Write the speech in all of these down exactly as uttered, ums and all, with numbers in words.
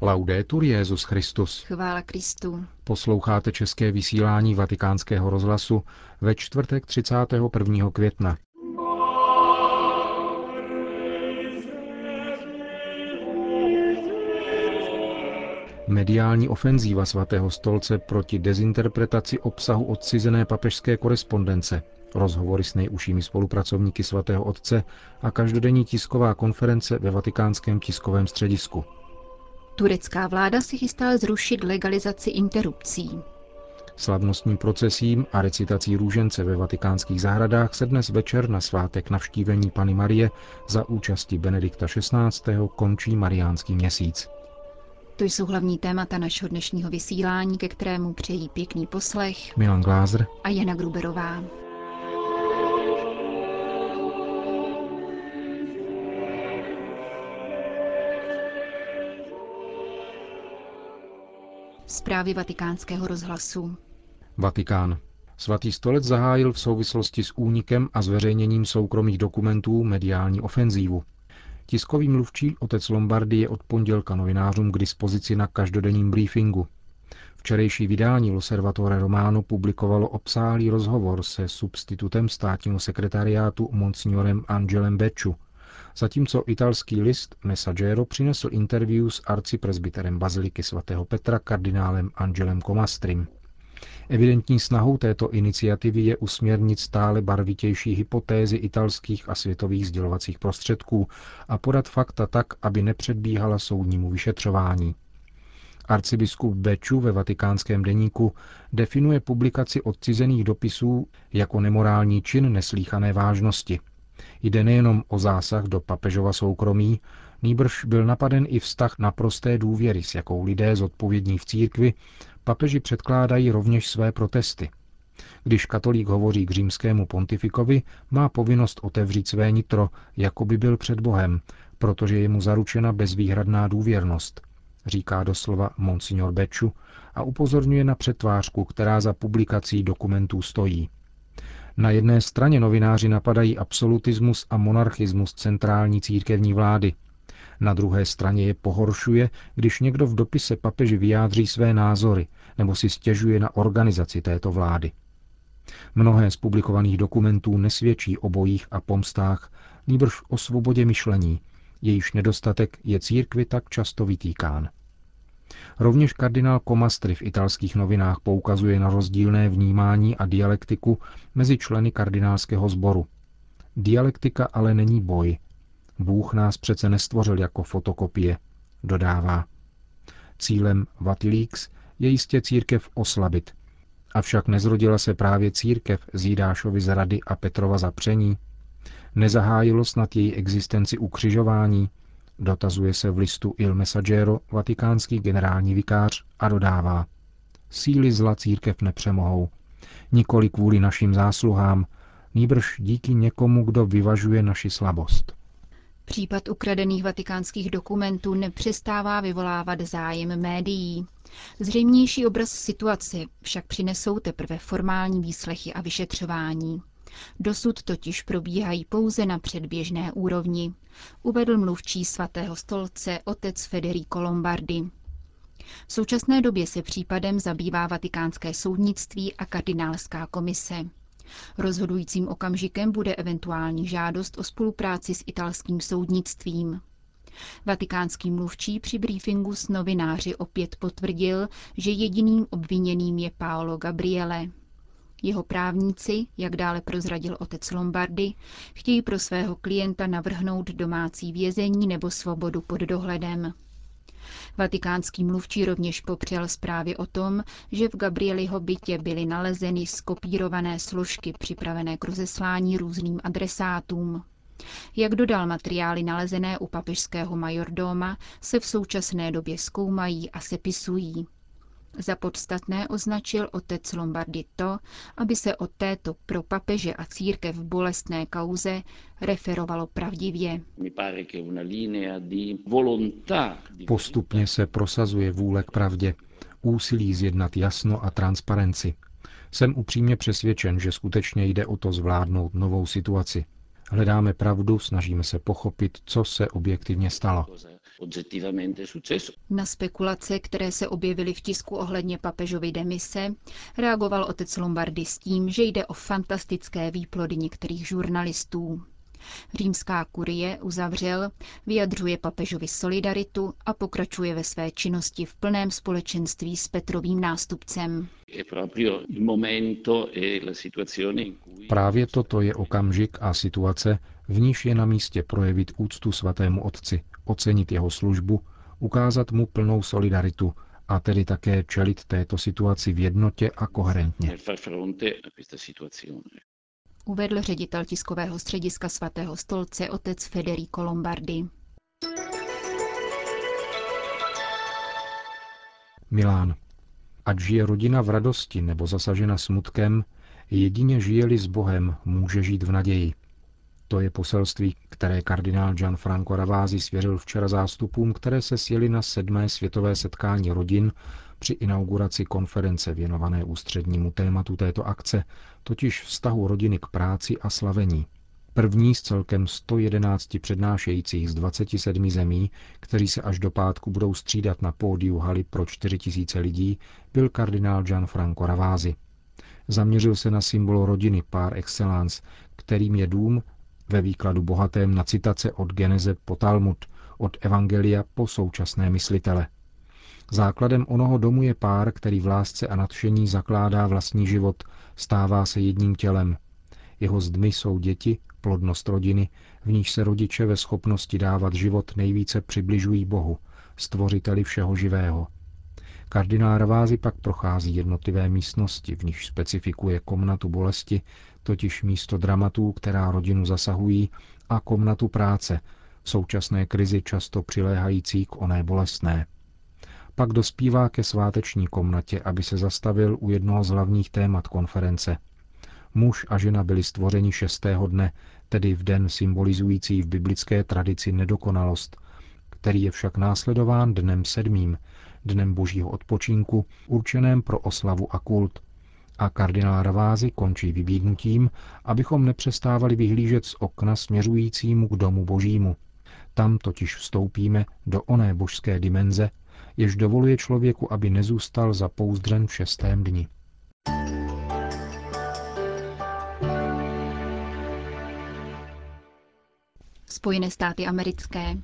Laudetur Jesus Christus. Chvála Kristu. Posloucháte české vysílání Vatikánského rozhlasu ve čtvrtek třicátého prvního května. Mediální ofenzíva svatého stolce proti dezinterpretaci obsahu odcizené papežské korespondence, rozhovory s nejužšími spolupracovníky svatého otce a každodenní tisková konference ve vatikánském tiskovém středisku. Turecká vláda se chystá zrušit legalizaci interrupcí. Slavnostním procesím a recitací růžence ve vatikánských zahradách se dnes večer na svátek navštívení Panny Marie za účasti Benedikta šestnáctého končí mariánský měsíc. To jsou hlavní témata našeho dnešního vysílání, ke kterému přejí pěkný poslech Milan Glázer a Jana Gruberová. Zprávy Vatikánského rozhlasu. Vatikán. Svatý stolec zahájil v souvislosti s únikem a zveřejněním soukromých dokumentů mediální ofenzívu. Tiskový mluvčí otec Lombardi je od pondělka novinářům k dispozici na každodenním briefingu. Včerejší vydání L'Osservatore Romano publikovalo obsáhlý rozhovor se substitutem státního sekretariátu monsignorem Angelem Becciu, zatímco italský list Messagero přinesl interview s arcipresbyterem Basiliky svatého Petra kardinálem Angelem Comastrim. Evidentní snahou této iniciativy je usměrnit stále barvitější hypotézy italských a světových sdělovacích prostředků a podat fakta tak, aby nepředbíhala soudnímu vyšetřování. Arcibiskup Becciu ve vatikánském deníku definuje publikaci odcizených dopisů jako nemorální čin neslíchané vážnosti. Jde nejenom o zásah do papežova soukromí, nýbrž byl napaden i vztah naprosté důvěry, s jakou lidé zodpovědní v církvi papeži předkládají rovněž své protesty. Když katolík hovoří k římskému pontifikovi, má povinnost otevřít své nitro, jako by byl před Bohem, protože je mu zaručena bezvýhradná důvěrnost, říká doslova monsignor Becciu a upozorňuje na přetvářku, která za publikací dokumentů stojí. Na jedné straně novináři napadají absolutismus a monarchismus centrální církevní vlády. Na druhé straně je pohoršuje, když někdo v dopise papeži vyjádří své názory nebo si stěžuje na organizaci této vlády. Mnohé z publikovaných dokumentů nesvědčí o bojích a pomstách, nýbrž o svobodě myšlení, jejíž nedostatek je církvi tak často vytýkán. Rovněž kardinál Comastri v italských novinách poukazuje na rozdílné vnímání a dialektiku mezi členy kardinálského sboru. Dialektika ale není boj. Bůh nás přece nestvořil jako fotokopie, dodává. Cílem Vatilíx je jistě církev oslabit. Avšak nezrodila se právě církev z Jidášovy zrady a Petrova zapření? Nezahájilo snad její existenci ukřižování? Dotazuje se v listu Il Messagero vatikánský generální vikář a dodává. Síly zla církev nepřemohou. Nikoli kvůli našim zásluhám, nýbrž díky někomu, kdo vyvažuje naši slabost. Případ ukradených vatikánských dokumentů nepřestává vyvolávat zájem médií. Zřejmější obraz situace však přinesou teprve formální výslechy a vyšetřování. Dosud totiž probíhají pouze na předběžné úrovni, uvedl mluvčí svatého stolce otec Federico Lombardi. V současné době se případem zabývá vatikánské soudnictví a kardinálská komise. Rozhodujícím okamžikem bude eventuální žádost o spolupráci s italským soudnictvím. Vatikánský mluvčí při briefingu s novináři opět potvrdil, že jediným obviněným je Paolo Gabriele. Jeho právníci, jak dále prozradil otec Lombardi, chtějí pro svého klienta navrhnout domácí vězení nebo svobodu pod dohledem. Vatikánský mluvčí rovněž popřel zprávy o tom, že v Gabrieliho bytě byly nalezeny skopírované složky připravené k rozeslání různým adresátům. Jak dodal, materiály nalezené u papežského majordóma se v současné době zkoumají a sepisují. Za podstatné označil otec Lombardi to, aby se o této pro papeže a církev bolestné kauze referovalo pravdivě. Postupně se prosazuje vůle k pravdě, úsilí zjednat jasno a transparenci. Jsem upřímně přesvědčen, že skutečně jde o to zvládnout novou situaci. Hledáme pravdu, snažíme se pochopit, co se objektivně stalo. Na spekulace, které se objevily v tisku ohledně papežovy demise, reagoval otec Lombardi s tím, že jde o fantastické výplody některých žurnalistů. Římská kurie, uzavřel, vyjadřuje papežovi solidaritu a pokračuje ve své činnosti v plném společenství s Petrovým nástupcem. Právě toto je okamžik a situace, v níž je na místě projevit úctu svatému otci, ocenit jeho službu, ukázat mu plnou solidaritu a tedy také čelit této situaci v jednotě a koherentně. Uvedl ředitel tiskového střediska svatého stolce otec Federico Lombardi. Milán. Ať žije rodina v radosti nebo zasažena smutkem, jedině žije-li s Bohem, může žít v naději. To je poselství, které kardinál Gianfranco Ravasi svěřil včera zástupům, které se sjeli na sedmé světové setkání rodin při inauguraci konference věnované ústřednímu tématu této akce, totiž vztahu rodiny k práci a slavení. První z celkem sto jedenáct přednášejících z dvaceti sedmi zemí, kteří se až do pátku budou střídat na pódiu haly pro čtyři tisíce lidí, byl kardinál Gianfranco Ravasi. Zaměřil se na symbol rodiny par excellence, kterým je dům, ve výkladu bohatém na citace od Geneze po Talmud, od Evangelia po současné myslitele. Základem onoho domu je pár, který v lásce a nadšení zakládá vlastní život, stává se jedním tělem. Jeho zdmi jsou děti, plodnost rodiny, v níž se rodiče ve schopnosti dávat život nejvíce přibližují Bohu, stvořiteli všeho živého. Kardinál Ravasi pak prochází jednotlivé místnosti, v níž specifikuje komnatu bolesti, totiž místo dramatů, která rodinu zasahují, a komnatu práce, současné krizi často přiléhající k oné bolestné. Pak dospívá ke sváteční komnatě, aby se zastavil u jednoho z hlavních témat konference. Muž a žena byli stvořeni šestého dne, tedy v den symbolizující v biblické tradici nedokonalost, který je však následován dnem sedmým, dnem božího odpočinku, určeném pro oslavu a kult. A kardinál Ravasi končí vybídnutím, abychom nepřestávali vyhlížet z okna směřujícímu k domu božímu. Tam totiž vstoupíme do oné božské dimenze, jež dovoluje člověku, aby nezůstal zapouzdřen v šestém dni. Spojené státy americké.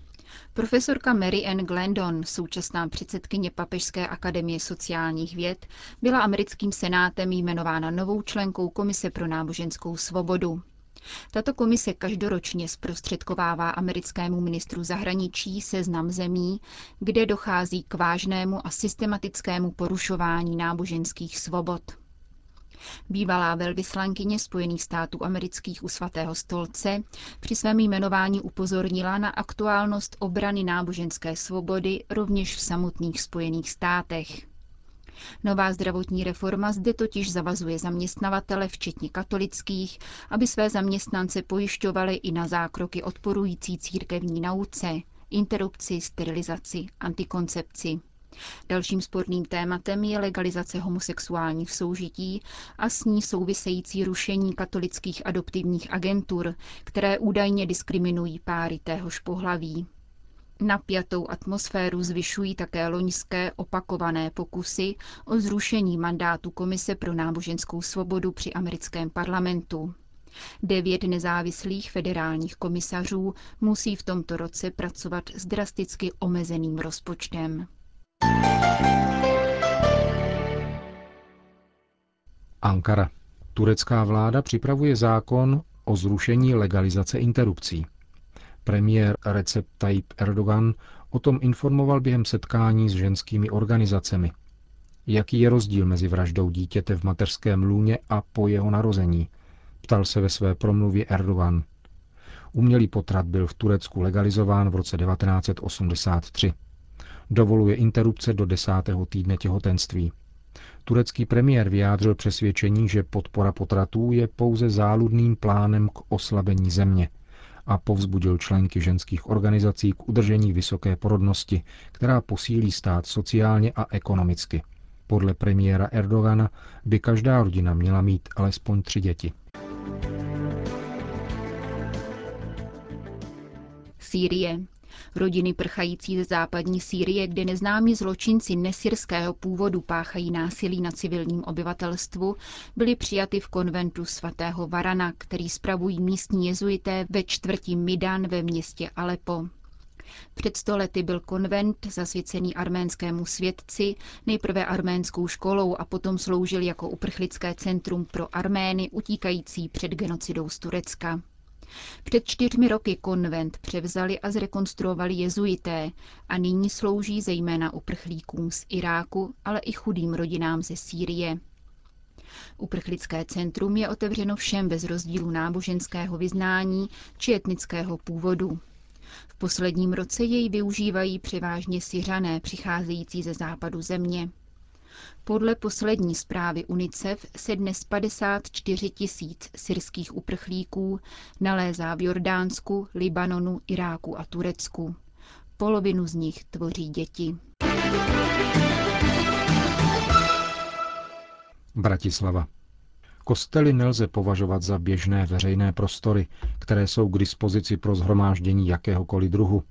Profesorka Mary Ann Glendon, současná předsedkyně Papežské akademie sociálních věd, byla americkým senátem jmenována novou členkou Komise pro náboženskou svobodu. Tato komise každoročně zprostředkovává americkému ministru zahraničí seznam zemí, kde dochází k vážnému a systematickému porušování náboženských svobod. Bývalá velvyslankyně Spojených států amerických u svatého stolce při svém jmenování upozornila na aktuálnost obrany náboženské svobody rovněž v samotných Spojených státech. Nová zdravotní reforma zde totiž zavazuje zaměstnavatele, včetně katolických, aby své zaměstnance pojišťovali i na zákroky odporující církevní nauce, interrupci, sterilizaci, antikoncepci. Dalším sporným tématem je legalizace homosexuálních soužití a s ní související rušení katolických adoptivních agentur, které údajně diskriminují páry téhož pohlaví. Napjatou atmosféru zvyšují také loňské opakované pokusy o zrušení mandátu Komise pro náboženskou svobodu při americkém parlamentu. Devět nezávislých federálních komisařů musí v tomto roce pracovat s drasticky omezeným rozpočtem. Ankara. Turecká vláda připravuje zákon o zrušení legalizace interrupcí. Premiér Recep Tayyip Erdogan o tom informoval během setkání s ženskými organizacemi. Jaký je rozdíl mezi vraždou dítěte v mateřském lůně a po jeho narození? Ptal se ve své promluvě Erdogan. Umělý potrat byl v Turecku legalizován v roce devatenáct set osmdesát tři. Dovoluje interrupce do desátého týdne těhotenství. Turecký premiér vyjádřil přesvědčení, že podpora potratů je pouze záludným plánem k oslabení země a povzbudil členky ženských organizací k udržení vysoké porodnosti, která posílí stát sociálně a ekonomicky. Podle premiéra Erdogana by každá rodina měla mít alespoň tři děti. Sýrie. Rodiny prchající ze západní Sýrie, kde neznámí zločinci nesyrského původu páchají násilí na civilním obyvatelstvu, byly přijaty v konventu svatého Varana, který spravují místní jezuité ve čtvrti Midan ve městě Aleppo. Před sto lety byl konvent zasvěcený arménskému světci, nejprve arménskou školou a potom sloužil jako uprchlické centrum pro Armény utíkající před genocidou z Turecka. Před čtyřmi roky konvent převzali a zrekonstruovali jezuité a nyní slouží zejména uprchlíkům z Iráku, ale i chudým rodinám ze Sýrie. Uprchlické centrum je otevřeno všem bez rozdílu náboženského vyznání či etnického původu. V posledním roce jej využívají převážně Syřané přicházející ze západu země. Podle poslední zprávy UNICEF se dnes padesát čtyři tisíc syrských uprchlíků nalézá v Jordánsku, Libanonu, Iráku a Turecku. Polovinu z nich tvoří děti. Bratislava. Kostely nelze považovat za běžné veřejné prostory, které jsou k dispozici pro shromáždění jakéhokoliv druhu.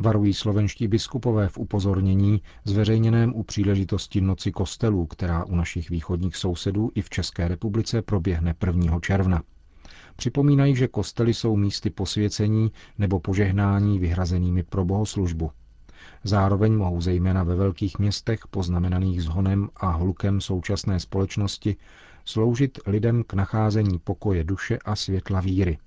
Varují slovenští biskupové v upozornění zveřejněném u příležitosti Noci kostelů, která u našich východních sousedů i v České republice proběhne prvního června. Připomínají, že kostely jsou místy posvěcení nebo požehnání vyhrazenými pro bohoslužbu. Zároveň mohou zejména ve velkých městech, poznamenaných zhonem a hlukem současné společnosti, sloužit lidem k nacházení pokoje duše a světla víry.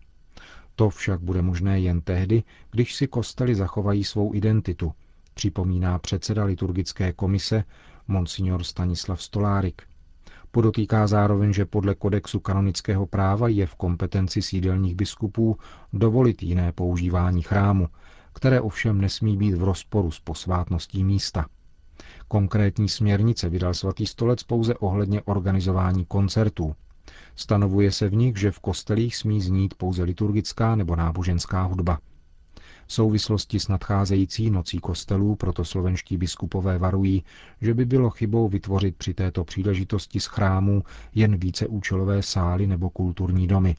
To však bude možné jen tehdy, když si kostely zachovají svou identitu, připomíná předseda liturgické komise monsignor Stanislav Stolárik. Podotýká zároveň, že podle kodexu kanonického práva je v kompetenci sídelních biskupů dovolit jiné používání chrámu, které ovšem nesmí být v rozporu s posvátností místa. Konkrétní směrnice vydal svatý stolec pouze ohledně organizování koncertů. Stanovuje se v nich, že v kostelích smí znít pouze liturgická nebo náboženská hudba. V souvislosti s nadcházející Nocí kostelů proto slovenští biskupové varují, že by bylo chybou vytvořit při této příležitosti z chrámů jen víceúčelové sály nebo kulturní domy.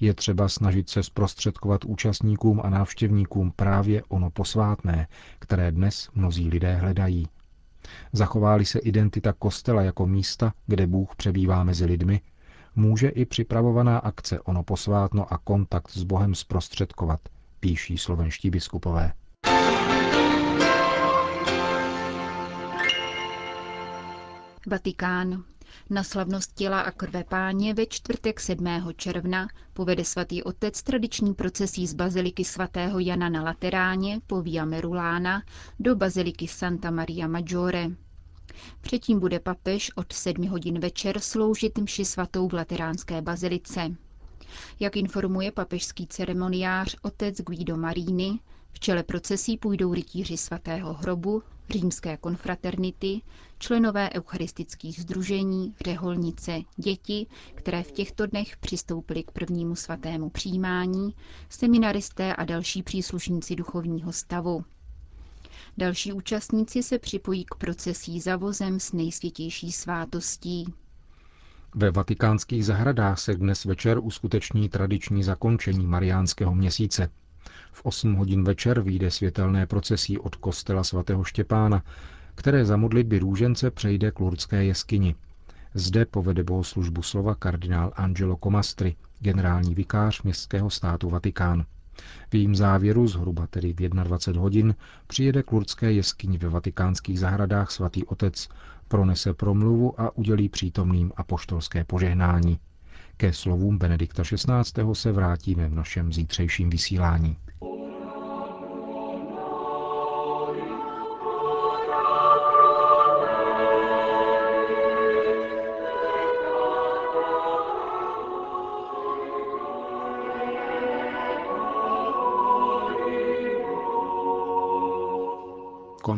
Je třeba snažit se zprostředkovat účastníkům a návštěvníkům právě ono posvátné, které dnes mnozí lidé hledají. Zachová-li se identita kostela jako místa, kde Bůh přebývá mezi lidmi, může i připravovaná akce ono posvátno a kontakt s Bohem zprostředkovat, píší slovenští biskupové. Vatikán. Na slavnost těla a krve páně ve čtvrtek sedmého června povede svatý otec tradiční procesí z baziliky svatého Jana na Lateráně po Via Merulána do baziliky Santa Maria Maggiore. Předtím bude papež od sedmi hodin večer sloužit mši svatou v Lateránské bazilice. Jak informuje papežský ceremoniář otec Guido Marini, v čele procesí půjdou rytíři svatého hrobu, římské konfraternity, členové eucharistických sdružení, řeholnice, děti, které v těchto dnech přistoupily k prvnímu svatému přijímání, seminaristé a další příslušníci duchovního stavu. Další účastníci se připojí k procesí za vozem s nejsvětější svátostí. Ve vatikánských zahradách se dnes večer uskuteční tradiční zakončení mariánského měsíce. V osm hodin večer vyjde světelné procesí od kostela svatého Štěpána, které za modlitby růžence přejde k lurdské jeskyni. Zde povede bohoslužbu slova kardinál Angelo Comastri, generální vikář městského státu Vatikán. V jejím závěru, zhruba tedy v dvacet jedna hodin, přijede k lurdské jeskyni ve vatikánských zahradách svatý otec, pronese promluvu a udělí přítomným apoštolské požehnání. Ke slovům Benedikta šestnáctého se vrátíme v našem zítřejším vysílání.